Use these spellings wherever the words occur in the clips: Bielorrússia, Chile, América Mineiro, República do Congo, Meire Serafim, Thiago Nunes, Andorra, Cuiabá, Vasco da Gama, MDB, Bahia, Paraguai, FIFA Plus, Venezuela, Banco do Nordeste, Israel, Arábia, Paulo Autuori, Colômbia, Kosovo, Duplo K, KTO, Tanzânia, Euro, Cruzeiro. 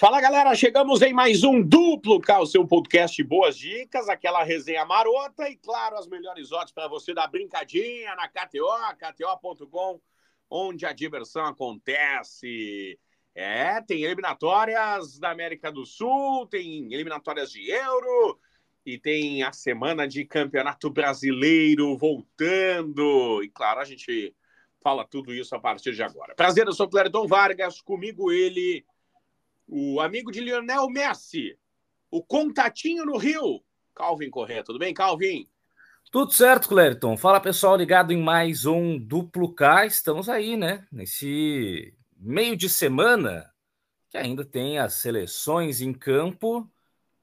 Fala, galera, chegamos em mais um Duplo K, o seu podcast Boas Dicas, aquela resenha marota e, claro, as melhores odds para você dar brincadinha na KTO, kto.com, onde a diversão acontece. É, tem eliminatórias da América do Sul, tem eliminatórias de Euro e tem a semana de Campeonato Brasileiro voltando. E, claro, a gente fala tudo isso a partir de agora. Prazer, eu sou o Clériton Vargas, comigo ele... o amigo de Lionel Messi, o contatinho no Rio, Calvin Corrêa. Tudo bem, Calvin? Tudo certo, Clériton. Fala, pessoal, ligado em mais um Duplo K. Estamos aí, né? Nesse meio de semana, que ainda tem as seleções em campo,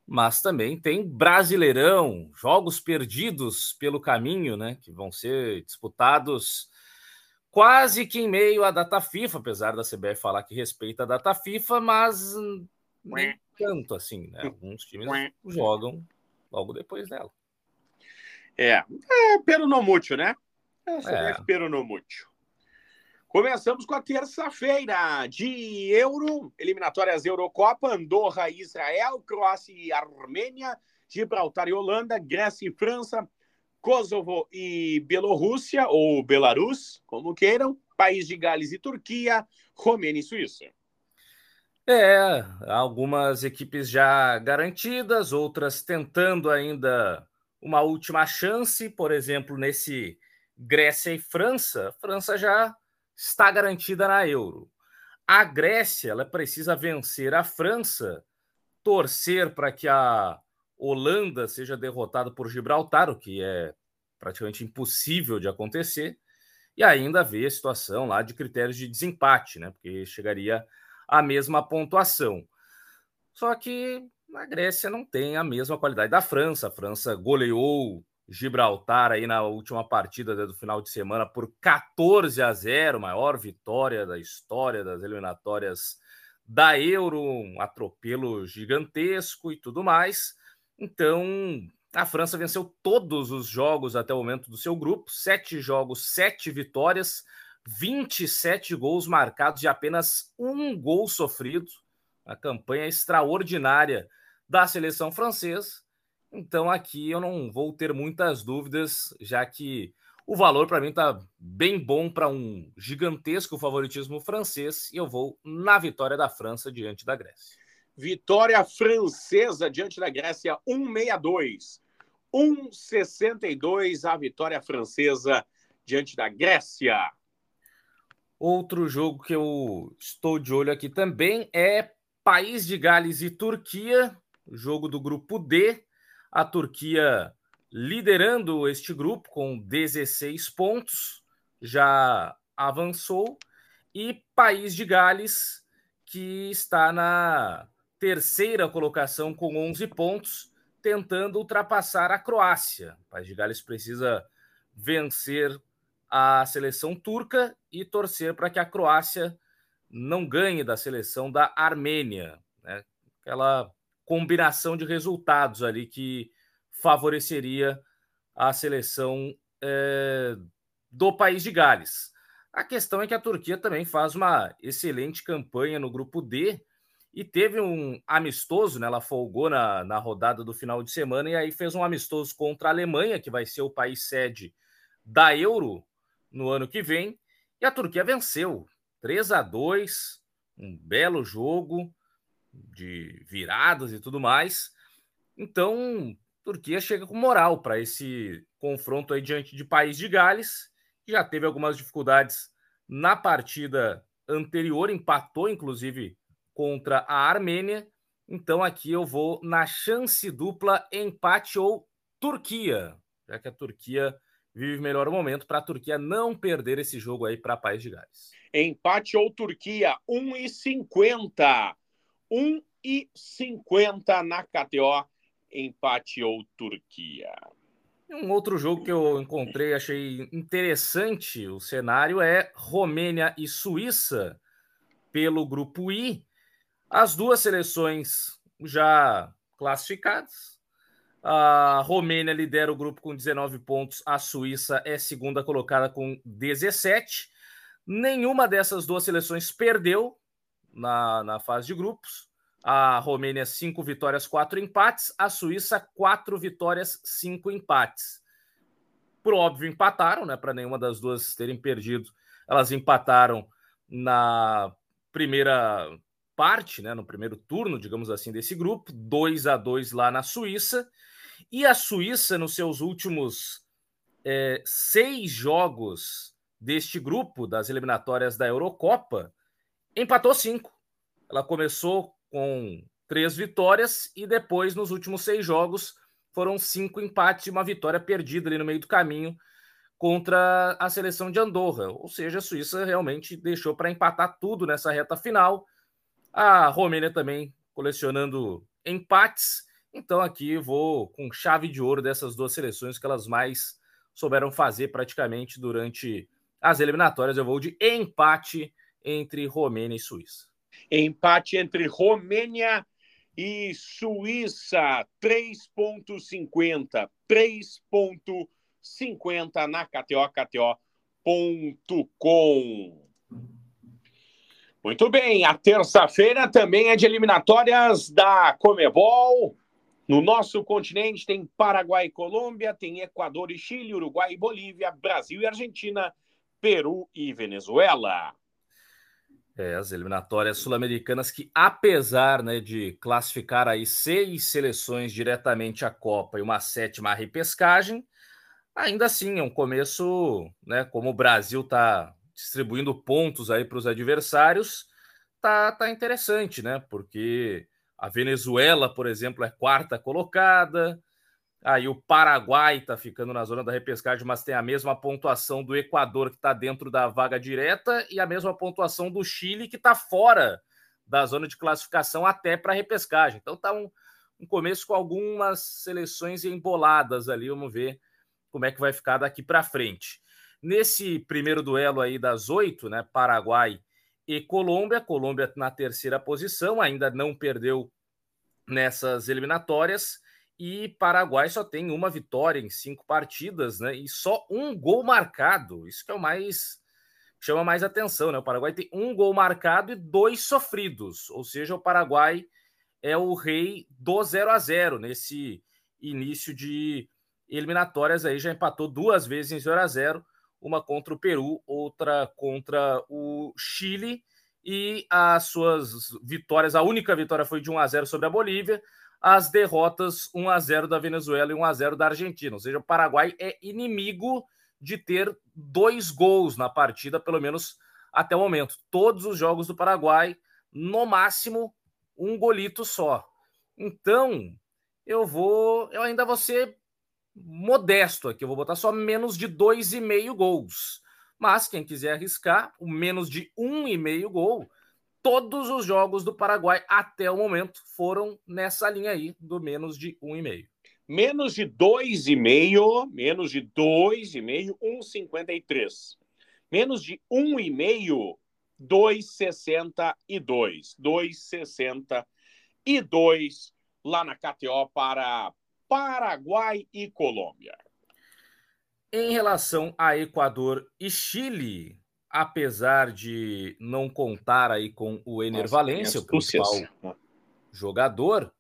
mas também tem Brasileirão, jogos perdidos pelo caminho, né? Que vão ser disputados... quase que em meio à data FIFA, apesar da CBF falar que respeita a data FIFA, mas nem tanto assim, né? Alguns times jogam logo depois dela. É pero no mucho, né? CBF pero no mucho. Começamos com a terça-feira de Euro, eliminatórias Eurocopa, Andorra, Israel, Croácia e Armênia, Gibraltar e Holanda, Grécia e França, Kosovo e Bielorrússia, ou Belarus, como queiram, País de Gales e Turquia, Romênia e Suíça. Algumas equipes já garantidas, outras tentando ainda uma última chance, por exemplo, nesse Grécia e França, a França já está garantida na Euro. A Grécia, ela precisa vencer a França, torcer para que a Holanda seja derrotada por Gibraltar, o que é praticamente impossível de acontecer, e ainda haver a situação lá de critérios de desempate, né? Porque chegaria à mesma pontuação. Só que a Grécia não tem a mesma qualidade da França. A França goleou Gibraltar aí na última partida do final de semana por 14-0, maior vitória da história das eliminatórias da Euro, um atropelo gigantesco e tudo mais. Então, a França venceu todos os jogos até o momento do seu grupo, 7 jogos, 7 vitórias, 27 gols marcados e apenas um gol sofrido. A campanha extraordinária da seleção francesa. Então, aqui eu não vou ter muitas dúvidas, já que o valor para mim está bem bom para um gigantesco favoritismo francês e eu vou na vitória da França diante da Grécia. Vitória francesa diante da Grécia, 1,62. 1,62 a vitória francesa diante da Grécia. Outro jogo que eu estou de olho aqui também é País de Gales e Turquia, jogo do grupo D. A Turquia liderando este grupo com 16 pontos, já avançou. E País de Gales, que está na terceira colocação com 11 pontos, tentando ultrapassar a Croácia. O País de Gales precisa vencer a seleção turca e torcer para que a Croácia não ganhe da seleção da Armênia, né? Aquela combinação de resultados ali que favoreceria a seleção do País de Gales. A questão é que a Turquia também faz uma excelente campanha no grupo D, e teve um amistoso, né? Ela folgou na rodada do final de semana e aí fez um amistoso contra a Alemanha, que vai ser o país sede da Euro no ano que vem. E a Turquia venceu 3-2, um belo jogo de viradas e tudo mais. Então, a Turquia chega com moral para esse confronto aí diante de País de Gales, que já teve algumas dificuldades na partida anterior, empatou inclusive contra a Armênia. Então aqui eu vou na chance dupla, empate ou Turquia, já que a Turquia vive melhor momento, para a Turquia não perder esse jogo aí para País de Gales. Empate ou Turquia, 1,50. 1,50 na KTO, empate ou Turquia. Um outro jogo que eu encontrei, achei interessante o cenário, é Romênia e Suíça pelo grupo I. As duas seleções já classificadas. A Romênia lidera o grupo com 19 pontos. A Suíça é segunda colocada com 17. Nenhuma dessas duas seleções perdeu na fase de grupos. A Romênia, 5 vitórias, 4 empates. A Suíça, 4 vitórias, 5 empates. Por óbvio, empataram, né? Para nenhuma das duas terem perdido. Elas empataram na primeira parte, né? No primeiro turno, digamos assim, desse grupo. 2-2 lá na Suíça. E a Suíça, nos seus últimos 6 jogos deste grupo, das eliminatórias da Eurocopa, empatou 5. Ela começou com 3 vitórias e depois, nos últimos 6 jogos, foram 5 empates e 1 vitória perdida ali no meio do caminho contra a seleção de Andorra. Ou seja, a Suíça realmente deixou para empatar tudo nessa reta final. A Romênia também colecionando empates. Então aqui vou com chave de ouro dessas duas seleções que elas mais souberam fazer praticamente durante as eliminatórias. Eu vou de empate entre Romênia e Suíça. Empate entre Romênia e Suíça, 3,50. 3,50 na KTO, KTO.com. Muito bem, a terça-feira também é de eliminatórias da Comebol. No nosso continente tem Paraguai e Colômbia, tem Equador e Chile, Uruguai e Bolívia, Brasil e Argentina, Peru e Venezuela. As eliminatórias sul-americanas que, apesar, né, de classificar aí 6 seleções diretamente à Copa e uma 7ª repescagem, ainda assim é um começo, né, como o Brasil está distribuindo pontos aí para os adversários, tá interessante, né, porque a Venezuela, por exemplo, é 4ª colocada, aí o Paraguai está ficando na zona da repescagem, mas tem a mesma pontuação do Equador, que está dentro da vaga direta, e a mesma pontuação do Chile, que está fora da zona de classificação até para a repescagem. Então está um começo com algumas seleções emboladas ali, vamos ver como é que vai ficar daqui para frente. Nesse primeiro duelo aí das 8, né, Paraguai e Colômbia. Colômbia na 3ª posição, ainda não perdeu nessas eliminatórias. E Paraguai só tem 1 vitória em 5 partidas, né? E só 1 gol marcado. Isso que é o mais chama mais atenção, né? O Paraguai tem 1 gol marcado e 2 sofridos. Ou seja, o Paraguai é o rei do 0-0 nesse início de eliminatórias. Aí já empatou 2 vezes em 0-0. Uma contra o Peru, outra contra o Chile, e as suas vitórias, a única vitória foi de 1-0 sobre a Bolívia, as derrotas 1-0 da Venezuela e 1-0 da Argentina, ou seja, o Paraguai é inimigo de ter 2 gols na partida, pelo menos até o momento. Todos os jogos do Paraguai, no máximo, 1 golito só. Então, eu ainda vou ser modesto aqui, eu vou botar só menos de 2,5 gols, mas quem quiser arriscar o menos de 1,5 gol, todos os jogos do Paraguai até o momento foram nessa linha aí do menos de 1,5. Menos de 2,5, menos de 2,5, 1,53. Menos de 1,5, 2,62. 2,62 lá na KTO para Paraguai e Colômbia. Em relação a Equador e Chile, apesar de não contar aí com o Ener Valencia, o principal jogador,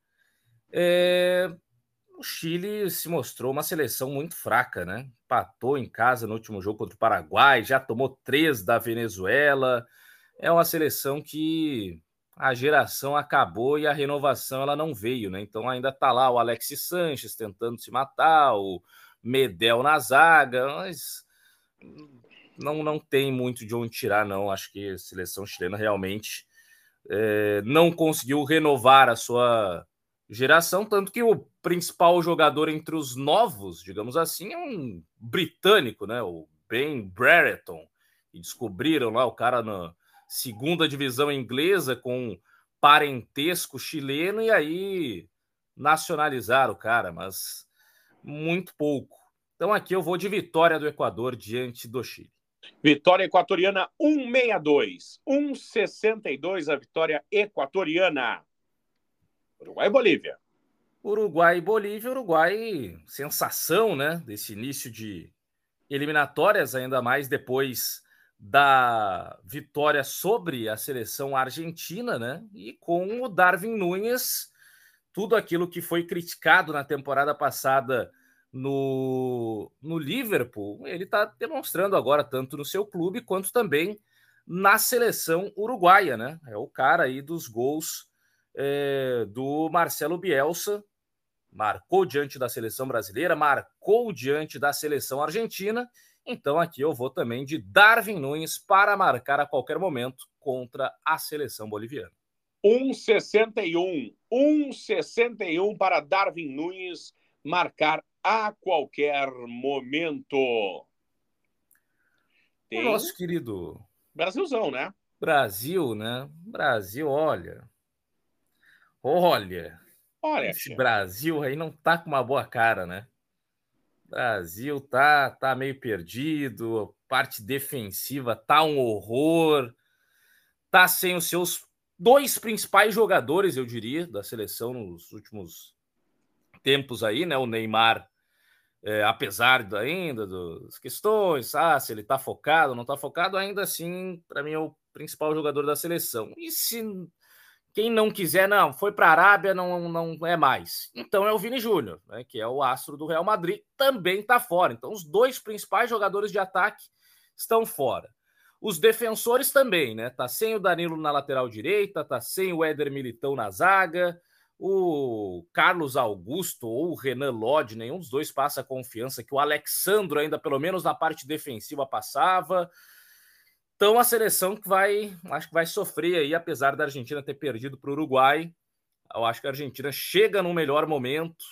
o Chile se mostrou uma seleção muito fraca, né? Empatou em casa no último jogo contra o Paraguai, já tomou 3 da Venezuela. É uma seleção que a geração acabou e a renovação ela não veio, né? Então ainda tá lá o Alexis Sanches tentando se matar, o Medel na zaga, mas não tem muito de onde tirar, não. Acho que a seleção chilena realmente não conseguiu renovar a sua geração, tanto que o principal jogador entre os novos, digamos assim, é um britânico, né? O Ben Brereton, e descobriram lá o cara na 2ª divisão inglesa com parentesco chileno e aí nacionalizaram o cara, mas muito pouco. Então aqui eu vou de vitória do Equador diante do Chile. Vitória equatoriana 1,62. 1,62 a vitória equatoriana. Uruguai e Bolívia. Uruguai e Bolívia. Uruguai, sensação, né? Desse início de eliminatórias, ainda mais depois da vitória sobre a seleção argentina, né? E com o Darwin Núñez, tudo aquilo que foi criticado na temporada passada no Liverpool, ele está demonstrando agora tanto no seu clube quanto também na seleção uruguaia, né? É o cara aí dos gols do Marcelo Bielsa, marcou diante da seleção brasileira, marcou diante da seleção argentina. Então aqui eu vou também de Darwin Núñez para marcar a qualquer momento contra a seleção boliviana. 1,61 para Darwin Núñez marcar a qualquer momento. Tem... O nosso querido... Brasilzão, né? Brasil, né? Brasil, olha. Olha. Esse Brasil aí não tá com uma boa cara, né? Brasil tá meio perdido, a parte defensiva tá um horror, tá sem os seus dois principais jogadores, eu diria, da seleção nos últimos tempos aí, né? O Neymar, apesar ainda das questões, se ele tá focado ou não tá focado, ainda assim, para mim é o principal jogador da seleção. E se quem não quiser, não, foi para a Arábia, não é mais. Então é o Vini Júnior, né, que é o astro do Real Madrid, também está fora. Então os dois principais jogadores de ataque estão fora. Os defensores também, né? Tá sem o Danilo na lateral direita, tá sem o Éder Militão na zaga, o Carlos Augusto ou o Renan Lodge, nenhum dos dois passa a confiança que o Alexandro ainda, pelo menos na parte defensiva, passava. Então, a seleção que acho que vai sofrer aí, apesar da Argentina ter perdido para o Uruguai. Eu acho que a Argentina chega num melhor momento.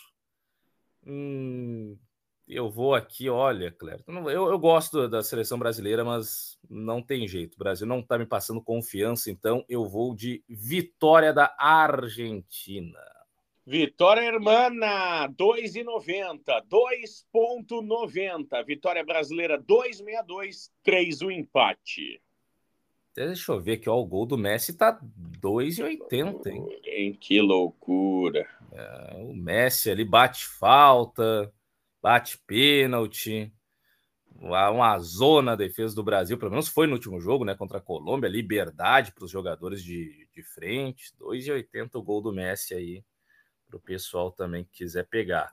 Eu vou aqui, olha, Cléber. Eu gosto da seleção brasileira, mas não tem jeito. O Brasil não está me passando confiança, então eu vou de vitória da Argentina. Vitória Hermana, 2,90, 2,90. Vitória brasileira, 2,62, 3 o empate. Deixa eu ver aqui, ó, o gol do Messi tá 2,80, hein? Que loucura. É, o Messi ali bate falta, bate pênalti. Uma zona a defesa do Brasil, pelo menos foi no último jogo, né? Contra a Colômbia, liberdade para os jogadores de frente. 2,80 o gol do Messi aí. O pessoal também que quiser pegar.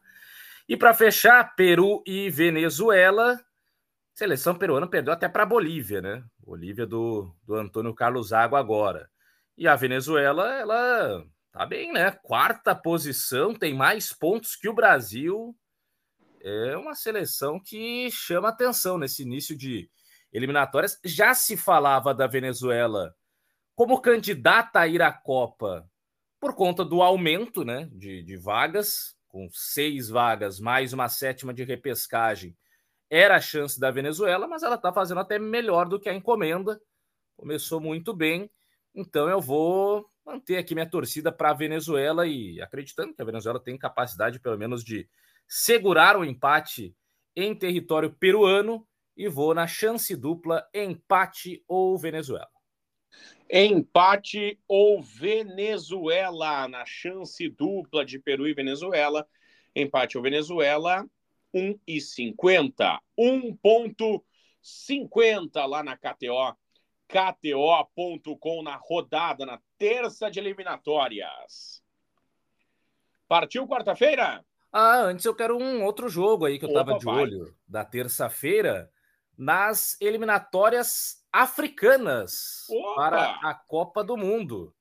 E para fechar, Peru e Venezuela, a seleção peruana perdeu até para a Bolívia, né? Bolívia do Antônio Carlos Água agora. E a Venezuela, ela tá bem, né? Quarta posição, tem mais pontos que o Brasil. É uma seleção que chama atenção nesse início de eliminatórias. Já se falava da Venezuela como candidata a ir à Copa, por conta do aumento, né, de vagas, com 6 vagas, mais uma 7ª de repescagem, era a chance da Venezuela, mas ela está fazendo até melhor do que a encomenda, começou muito bem, então eu vou manter aqui minha torcida para a Venezuela, e acreditando que a Venezuela tem capacidade, pelo menos, de segurar o empate em território peruano, e vou na chance dupla, empate ou Venezuela. Empate ou Venezuela, na chance dupla de Peru e Venezuela, empate ou Venezuela, 1,50, 1,50 lá na KTO, KTO.com, na rodada, na terça de eliminatórias. Partiu quarta-feira? Ah, antes eu quero um outro jogo aí que eu tava de olho, da terça-feira, nas eliminatórias africanas para a Copa do Mundo.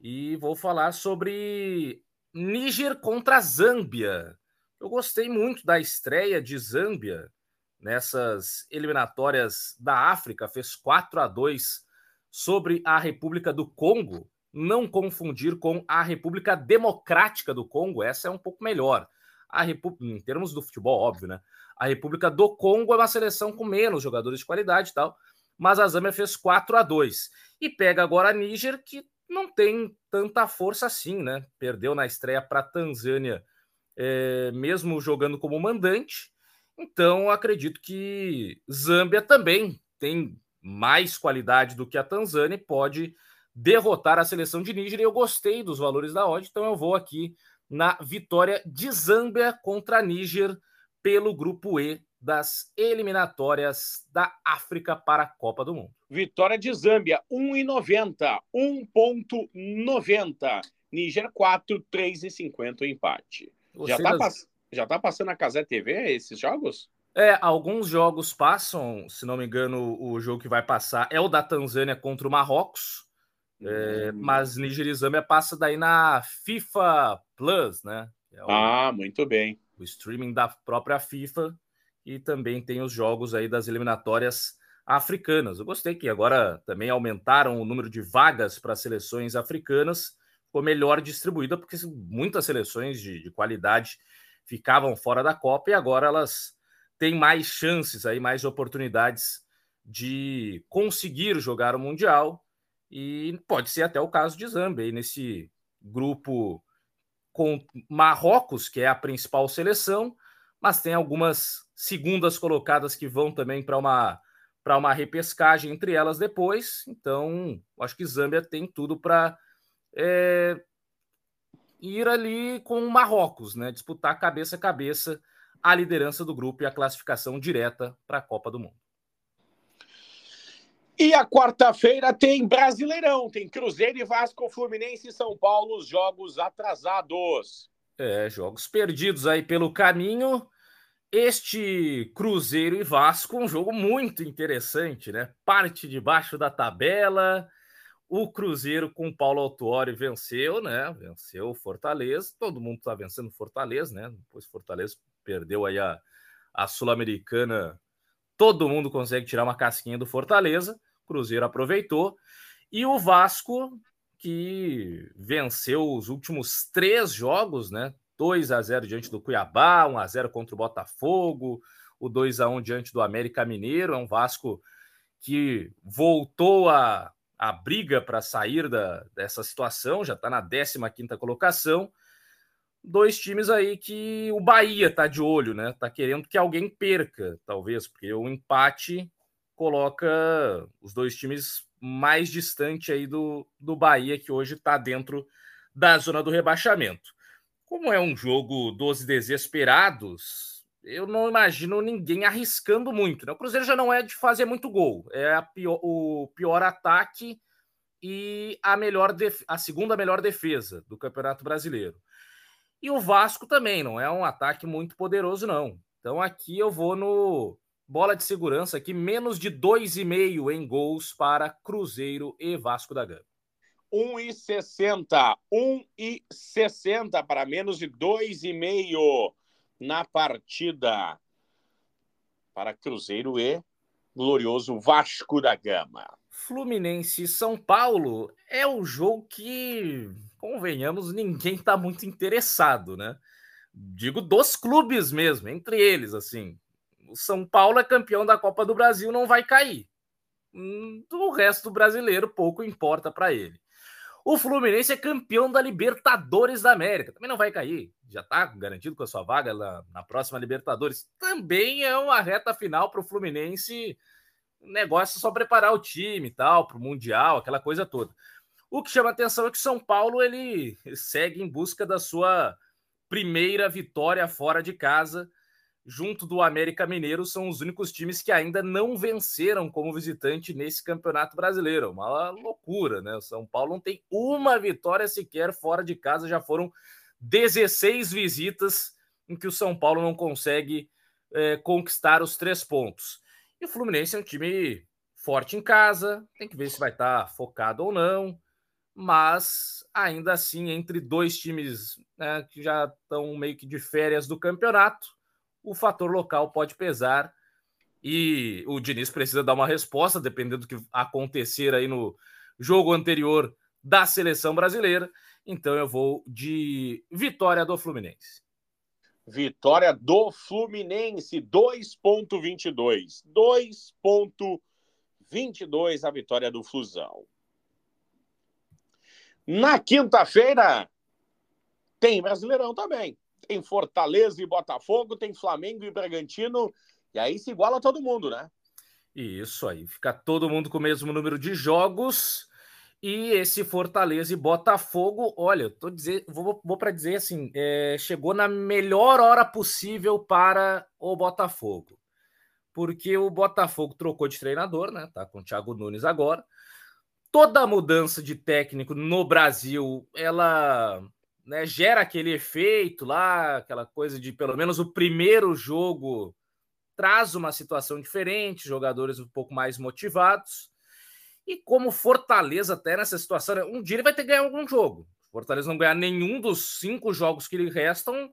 E vou falar sobre Níger contra Zâmbia. Eu gostei muito da estreia de Zâmbia nessas eliminatórias da África. Fez 4-2 sobre a República do Congo. Não confundir com a República Democrática do Congo. Essa é um pouco melhor. Em termos do futebol, óbvio, né? A República do Congo é uma seleção com menos jogadores de qualidade e tal. Mas a Zâmbia fez 4-2. E pega agora a Níger, que não tem tanta força assim, né? Perdeu na estreia para a Tanzânia, mesmo jogando como mandante. Então, acredito que Zâmbia também tem mais qualidade do que a Tanzânia e pode derrotar a seleção de Níger. E eu gostei dos valores da odd, então eu vou aqui na vitória de Zâmbia contra a Níger pelo grupo E das eliminatórias da África para a Copa do Mundo. Vitória de Zâmbia, 1,90, 1,90. Níger, 4, 3,50 o empate. Já tá passando a Cazé TV esses jogos? É, alguns jogos passam, se não me engano, o jogo que vai passar é o da Tanzânia contra o Marrocos, mas Níger e Zâmbia passa daí na FIFA Plus, né? É o, muito bem. O streaming da própria FIFA. E também tem os jogos aí das eliminatórias africanas. Eu gostei que agora também aumentaram o número de vagas para seleções africanas, ficou melhor distribuída, porque muitas seleções de qualidade ficavam fora da Copa e agora elas têm mais chances, aí, mais oportunidades de conseguir jogar o Mundial. E pode ser até o caso de Zâmbia, aí nesse grupo com Marrocos, que é a principal seleção, mas tem algumas segundas colocadas que vão também para uma repescagem entre elas depois. Então, acho que Zâmbia tem tudo para ir ali com o Marrocos, né? Disputar cabeça a cabeça a liderança do grupo e a classificação direta para a Copa do Mundo. E a quarta-feira tem Brasileirão, tem Cruzeiro e Vasco, Fluminense e São Paulo, os jogos atrasados. Jogos perdidos aí pelo caminho. Este Cruzeiro e Vasco, um jogo muito interessante, né? Parte de baixo da tabela, o Cruzeiro com o Paulo Autuori venceu, né? Venceu o Fortaleza, todo mundo tá vencendo o Fortaleza, né? Depois o Fortaleza perdeu aí a Sul-Americana, todo mundo consegue tirar uma casquinha do Fortaleza, o Cruzeiro aproveitou, e o Vasco, que venceu os últimos 3 jogos, né? 2-0 diante do Cuiabá, 1-0 contra o Botafogo, o 2-1 diante do América Mineiro. É um Vasco que voltou a briga para sair dessa situação, já está na 15ª colocação. 2 times aí que o Bahia está de olho, né? Está querendo que alguém perca, talvez, porque o empate coloca os 2 times mais distante aí do Bahia, que hoje está dentro da zona do rebaixamento. Como é um jogo dos desesperados, eu não imagino ninguém arriscando muito, né? O Cruzeiro já não é de fazer muito gol, é o pior ataque e a segunda melhor defesa do Campeonato Brasileiro. E o Vasco também não é um ataque muito poderoso, não. Então aqui eu vou no bola de segurança aqui, menos de 2,5 em gols para Cruzeiro e Vasco da Gama. 1,60. 1,60 para menos de 2,5 na partida para Cruzeiro e glorioso Vasco da Gama. Fluminense e São Paulo é o jogo que, convenhamos, ninguém está muito interessado, né? Digo dos clubes mesmo, entre eles, assim. O São Paulo é campeão da Copa do Brasil, não vai cair. Do resto brasileiro, pouco importa para ele. O Fluminense é campeão da Libertadores da América. Também não vai cair. Já está garantido com a sua vaga na próxima Libertadores. Também é uma reta final para o Fluminense. Negócio é só preparar o time e tal, para o Mundial, aquela coisa toda. O que chama atenção é que o São Paulo ele segue em busca da sua primeira vitória fora de casa. Junto do América Mineiro, são os únicos times que ainda não venceram como visitante nesse Campeonato Brasileiro. Uma loucura, né? O São Paulo não tem uma vitória sequer fora de casa. Já foram 16 visitas em que o São Paulo não consegue conquistar os 3 pontos. E o Fluminense é um time forte em casa. Tem que ver se vai estar focado ou não. Mas, ainda assim, entre 2 times, né, que já estão meio que de férias do campeonato, o fator local pode pesar e o Diniz precisa dar uma resposta, dependendo do que acontecer aí no jogo anterior da seleção brasileira. Então eu vou de vitória do Fluminense. Vitória do Fluminense, 2,22. 2,22 a vitória do Flusão. Na quinta-feira tem Brasileirão também. Tem Fortaleza e Botafogo, tem Flamengo e Bragantino, e aí se iguala todo mundo, né? Isso aí, fica todo mundo com o mesmo número de jogos, e esse Fortaleza e Botafogo, olha, eu vou para dizer assim, chegou na melhor hora possível para o Botafogo. porque o Botafogo trocou de treinador, né? Tá com o Thiago Nunes agora. Toda a mudança de técnico no Brasil, ela, né, gera aquele efeito lá, aquela coisa de pelo menos o primeiro jogo traz uma situação diferente, jogadores um pouco mais motivados. E como Fortaleza até nessa situação, né, um dia ele vai ter que ganhar algum jogo. Se Fortaleza não ganhar nenhum dos 5 jogos que lhe restam,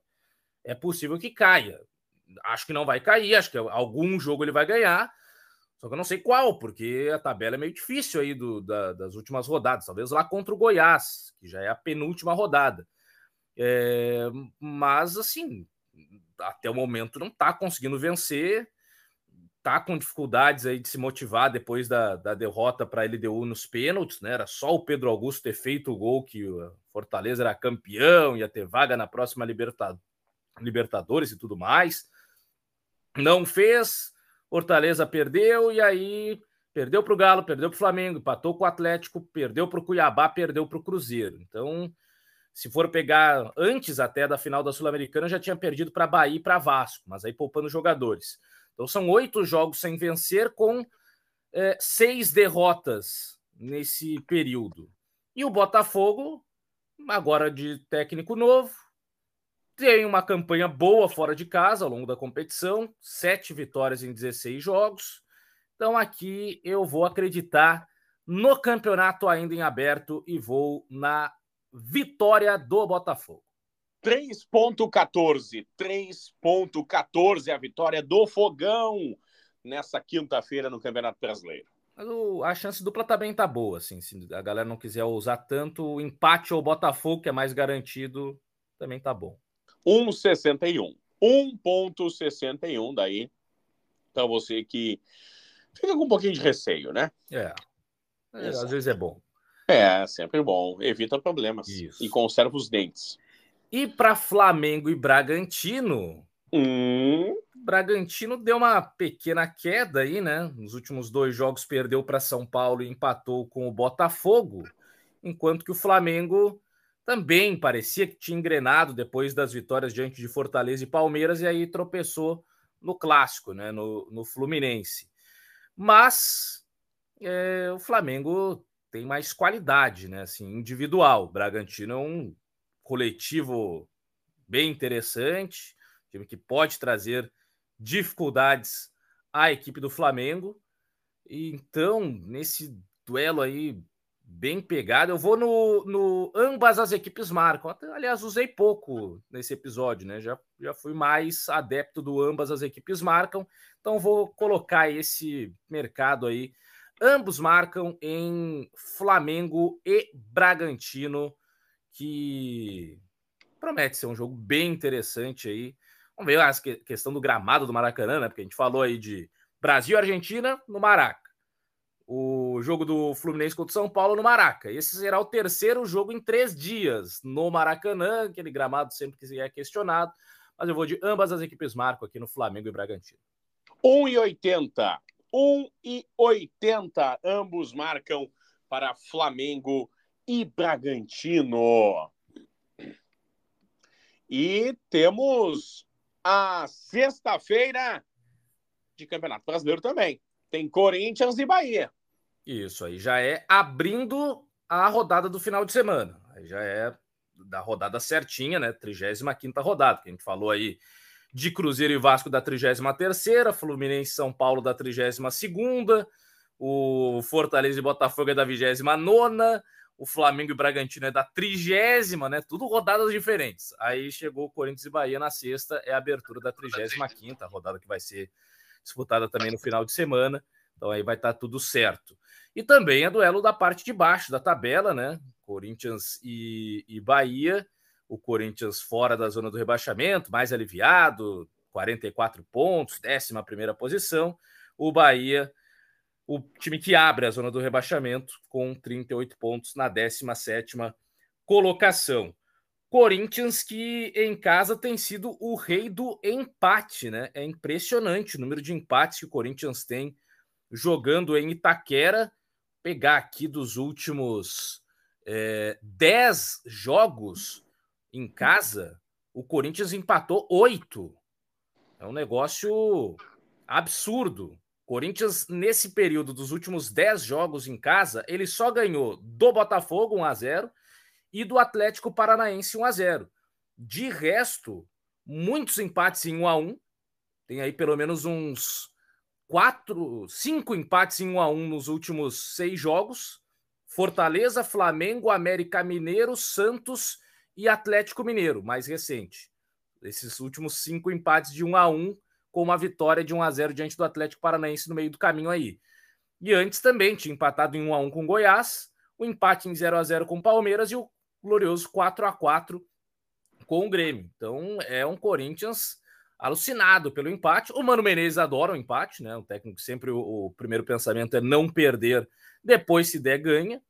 é possível que caia. Acho que não vai cair, acho que algum jogo ele vai ganhar. Só que eu não sei qual, porque a tabela é meio difícil aí das últimas rodadas. Talvez lá contra o Goiás, que já é a penúltima rodada. É, mas, assim, até o momento não está conseguindo vencer. Está com dificuldades aí de se motivar depois da derrota para a LDU nos pênaltis, né? Era só o Pedro Augusto ter feito o gol que o Fortaleza era campeão, ia ter vaga na próxima Libertadores e tudo mais. Não fez... Fortaleza perdeu, e aí perdeu para o Galo, perdeu para o Flamengo, empatou com o Atlético, perdeu para o Cuiabá, perdeu para o Cruzeiro. Então, se for pegar antes até da final da Sul-Americana, já tinha perdido para Bahia e para Vasco, mas aí poupando jogadores. Então, são 8 jogos sem vencer, com 6 derrotas nesse período. E o Botafogo, agora de técnico novo, tem uma campanha boa fora de casa ao longo da competição, 7 vitórias em 16 jogos. Então aqui eu vou acreditar no campeonato ainda em aberto e vou na vitória do Botafogo. 3.14, 3.14 a vitória do Fogão nessa quinta-feira no Campeonato Brasileiro. Mas a chance dupla também tá boa, assim, se a galera não quiser usar tanto, o empate ou o Botafogo, que é mais garantido, também tá bom. 1,61. 1,61 daí. Então você que fica com um pouquinho de receio, né? É às vezes é bom. É, sempre bom. Evita problemas. Isso. E conserva os dentes. E para Flamengo e Bragantino... Bragantino deu uma pequena queda aí, né? Nos últimos 2 jogos perdeu para São Paulo e empatou com o Botafogo. Enquanto que o Flamengo... também parecia que tinha engrenado depois das vitórias diante de Fortaleza e Palmeiras, e aí tropeçou no clássico, né, no Fluminense. Mas o Flamengo tem mais qualidade, né, assim, individual. O Bragantino é um coletivo bem interessante, time que pode trazer dificuldades à equipe do Flamengo. E então, nesse duelo aí, bem pegado, eu vou no ambas as equipes marcam. Até, aliás, usei pouco nesse episódio, né? Já fui mais adepto do ambas as equipes marcam. Então vou colocar esse mercado aí. Ambos marcam em Flamengo e Bragantino, que promete ser um jogo bem interessante aí. Vamos ver a questão do gramado do Maracanã, né? Porque a gente falou aí de Brasil e Argentina no Maraca. O jogo do Fluminense contra o São Paulo no Maraca. Esse será o 3º jogo em 3 dias no Maracanã, aquele gramado sempre que é questionado. Mas eu vou de ambas as equipes marcam aqui no Flamengo e Bragantino. 1,80. 1,80. Ambos marcam para Flamengo e Bragantino. E temos a sexta-feira de Campeonato Brasileiro também. Tem Corinthians e Bahia. Isso aí já é abrindo a rodada do final de semana. Aí já é da rodada certinha, né? 35ª rodada, que a gente falou aí de Cruzeiro e Vasco da 33ª, Fluminense e São Paulo da 32ª, o Fortaleza e Botafogo é da 29ª, o Flamengo e Bragantino é da 30ª, né? Tudo rodadas diferentes. Aí chegou Corinthians e Bahia na sexta, é a abertura da 35ª, rodada que vai ser disputada também no final de semana, então aí vai estar tudo certo. E também é duelo da parte de baixo da tabela, né? Corinthians e Bahia, o Corinthians fora da zona do rebaixamento, mais aliviado, 44 pontos, 11ª posição, o Bahia, o time que abre a zona do rebaixamento, com 38 pontos na 17ª colocação. Corinthians que em casa tem sido o rei do empate, né? É impressionante o número de empates que o Corinthians tem jogando em Itaquera. Pegar aqui dos últimos 10 jogos em casa, o Corinthians empatou 8. É um negócio Absurdo. Corinthians, nesse período dos últimos 10 jogos em casa, ele só ganhou do Botafogo 1-0 e do Atlético Paranaense 1-0. De resto, muitos empates em 1-1. Tem aí pelo menos uns 5 empates em 1-1 nos últimos 6 jogos. Fortaleza, Flamengo, América Mineiro, Santos e Atlético Mineiro, mais recente. Esses últimos 5 empates de 1-1, com uma vitória de 1-0 diante do Atlético Paranaense no meio do caminho aí. E antes também tinha empatado em 1-1 com Goiás, o empate em 0-0 com o Palmeiras e o glorioso 4-4 com o Grêmio. Então é um Corinthians alucinado pelo empate. O Mano Menezes adora o empate, né? O técnico sempre, o primeiro pensamento é não perder, depois se der ganha.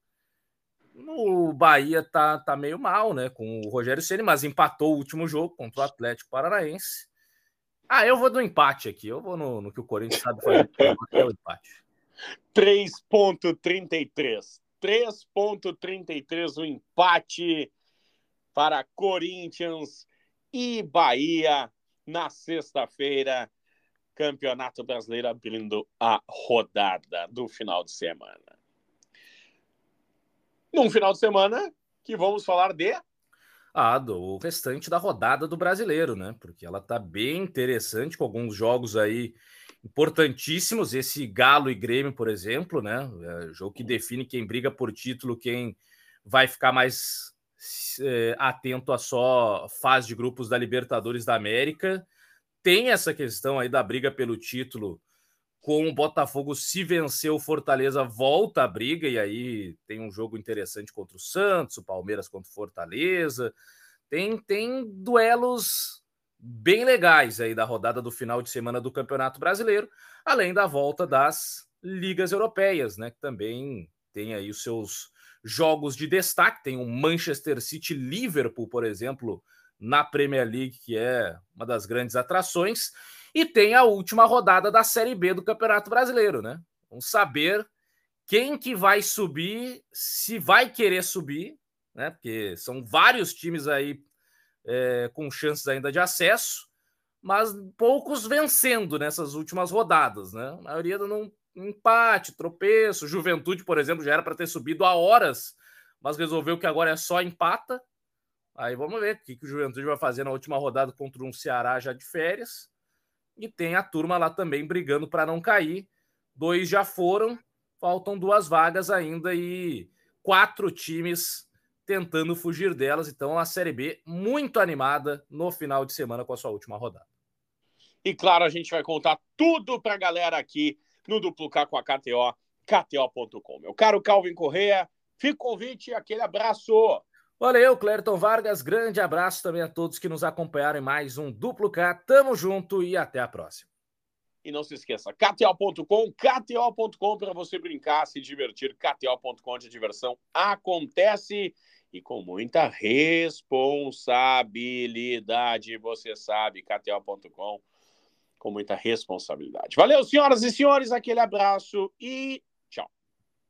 O Bahia tá meio mal, né, com o Rogério Ceni, mas empatou o último jogo contra o Atlético Paranaense. Ah, eu vou do empate aqui, eu vou no que o Corinthians sabe fazer, é o empate. 3.33 o empate para Corinthians e Bahia na sexta-feira. Campeonato Brasileiro abrindo a rodada do final de semana. Num final de semana que vamos falar de... do restante da rodada do Brasileiro, né? Porque ela tá bem interessante, com alguns jogos aí importantíssimos. Esse Galo e Grêmio, por exemplo, né? É jogo que define quem briga por título, quem vai ficar mais atento a só fase de grupos da Libertadores da América. Tem essa questão aí da briga pelo título com o Botafogo. Se vencer o Fortaleza, volta a briga, e aí tem um jogo interessante contra o Santos, o Palmeiras contra o Fortaleza. Tem duelos bem legais aí da rodada do final de semana do Campeonato Brasileiro, além da volta das ligas europeias, né, que também tem aí os seus jogos de destaque. Tem o Manchester City-Liverpool, por exemplo, na Premier League, que é uma das grandes atrações. E tem a última rodada da Série B do Campeonato Brasileiro, né? Vamos saber quem que vai subir, se vai querer subir, né? Porque são vários times aí com chances ainda de acesso, mas poucos vencendo nessas últimas rodadas, né? A maioria dando um empate, tropeço. Juventude, por exemplo, já era para ter subido há horas, mas resolveu que agora é só empata. Aí vamos ver o que o Juventude vai fazer na última rodada contra um Ceará já de férias. E tem a turma lá também brigando para não cair. 2 já foram, faltam 2 vagas ainda e 4 times tentando fugir delas. Então a Série B muito animada no final de semana com a sua última rodada. E claro, a gente vai contar tudo para a galera aqui no Duplo K com a KTO, KTO.com. Meu caro Calvin Corrêa, fica o convite e aquele abraço. Valeu, Clérton Vargas. Grande abraço também a todos que nos acompanharam em mais um Duplo K. Tamo junto e até a próxima. E não se esqueça, KTO.com, KTO.com para você brincar, se divertir. KTO.com, onde a diversão acontece e com muita responsabilidade. Você sabe, KTO.com, com muita responsabilidade. Valeu, senhoras e senhores. Aquele abraço e tchau.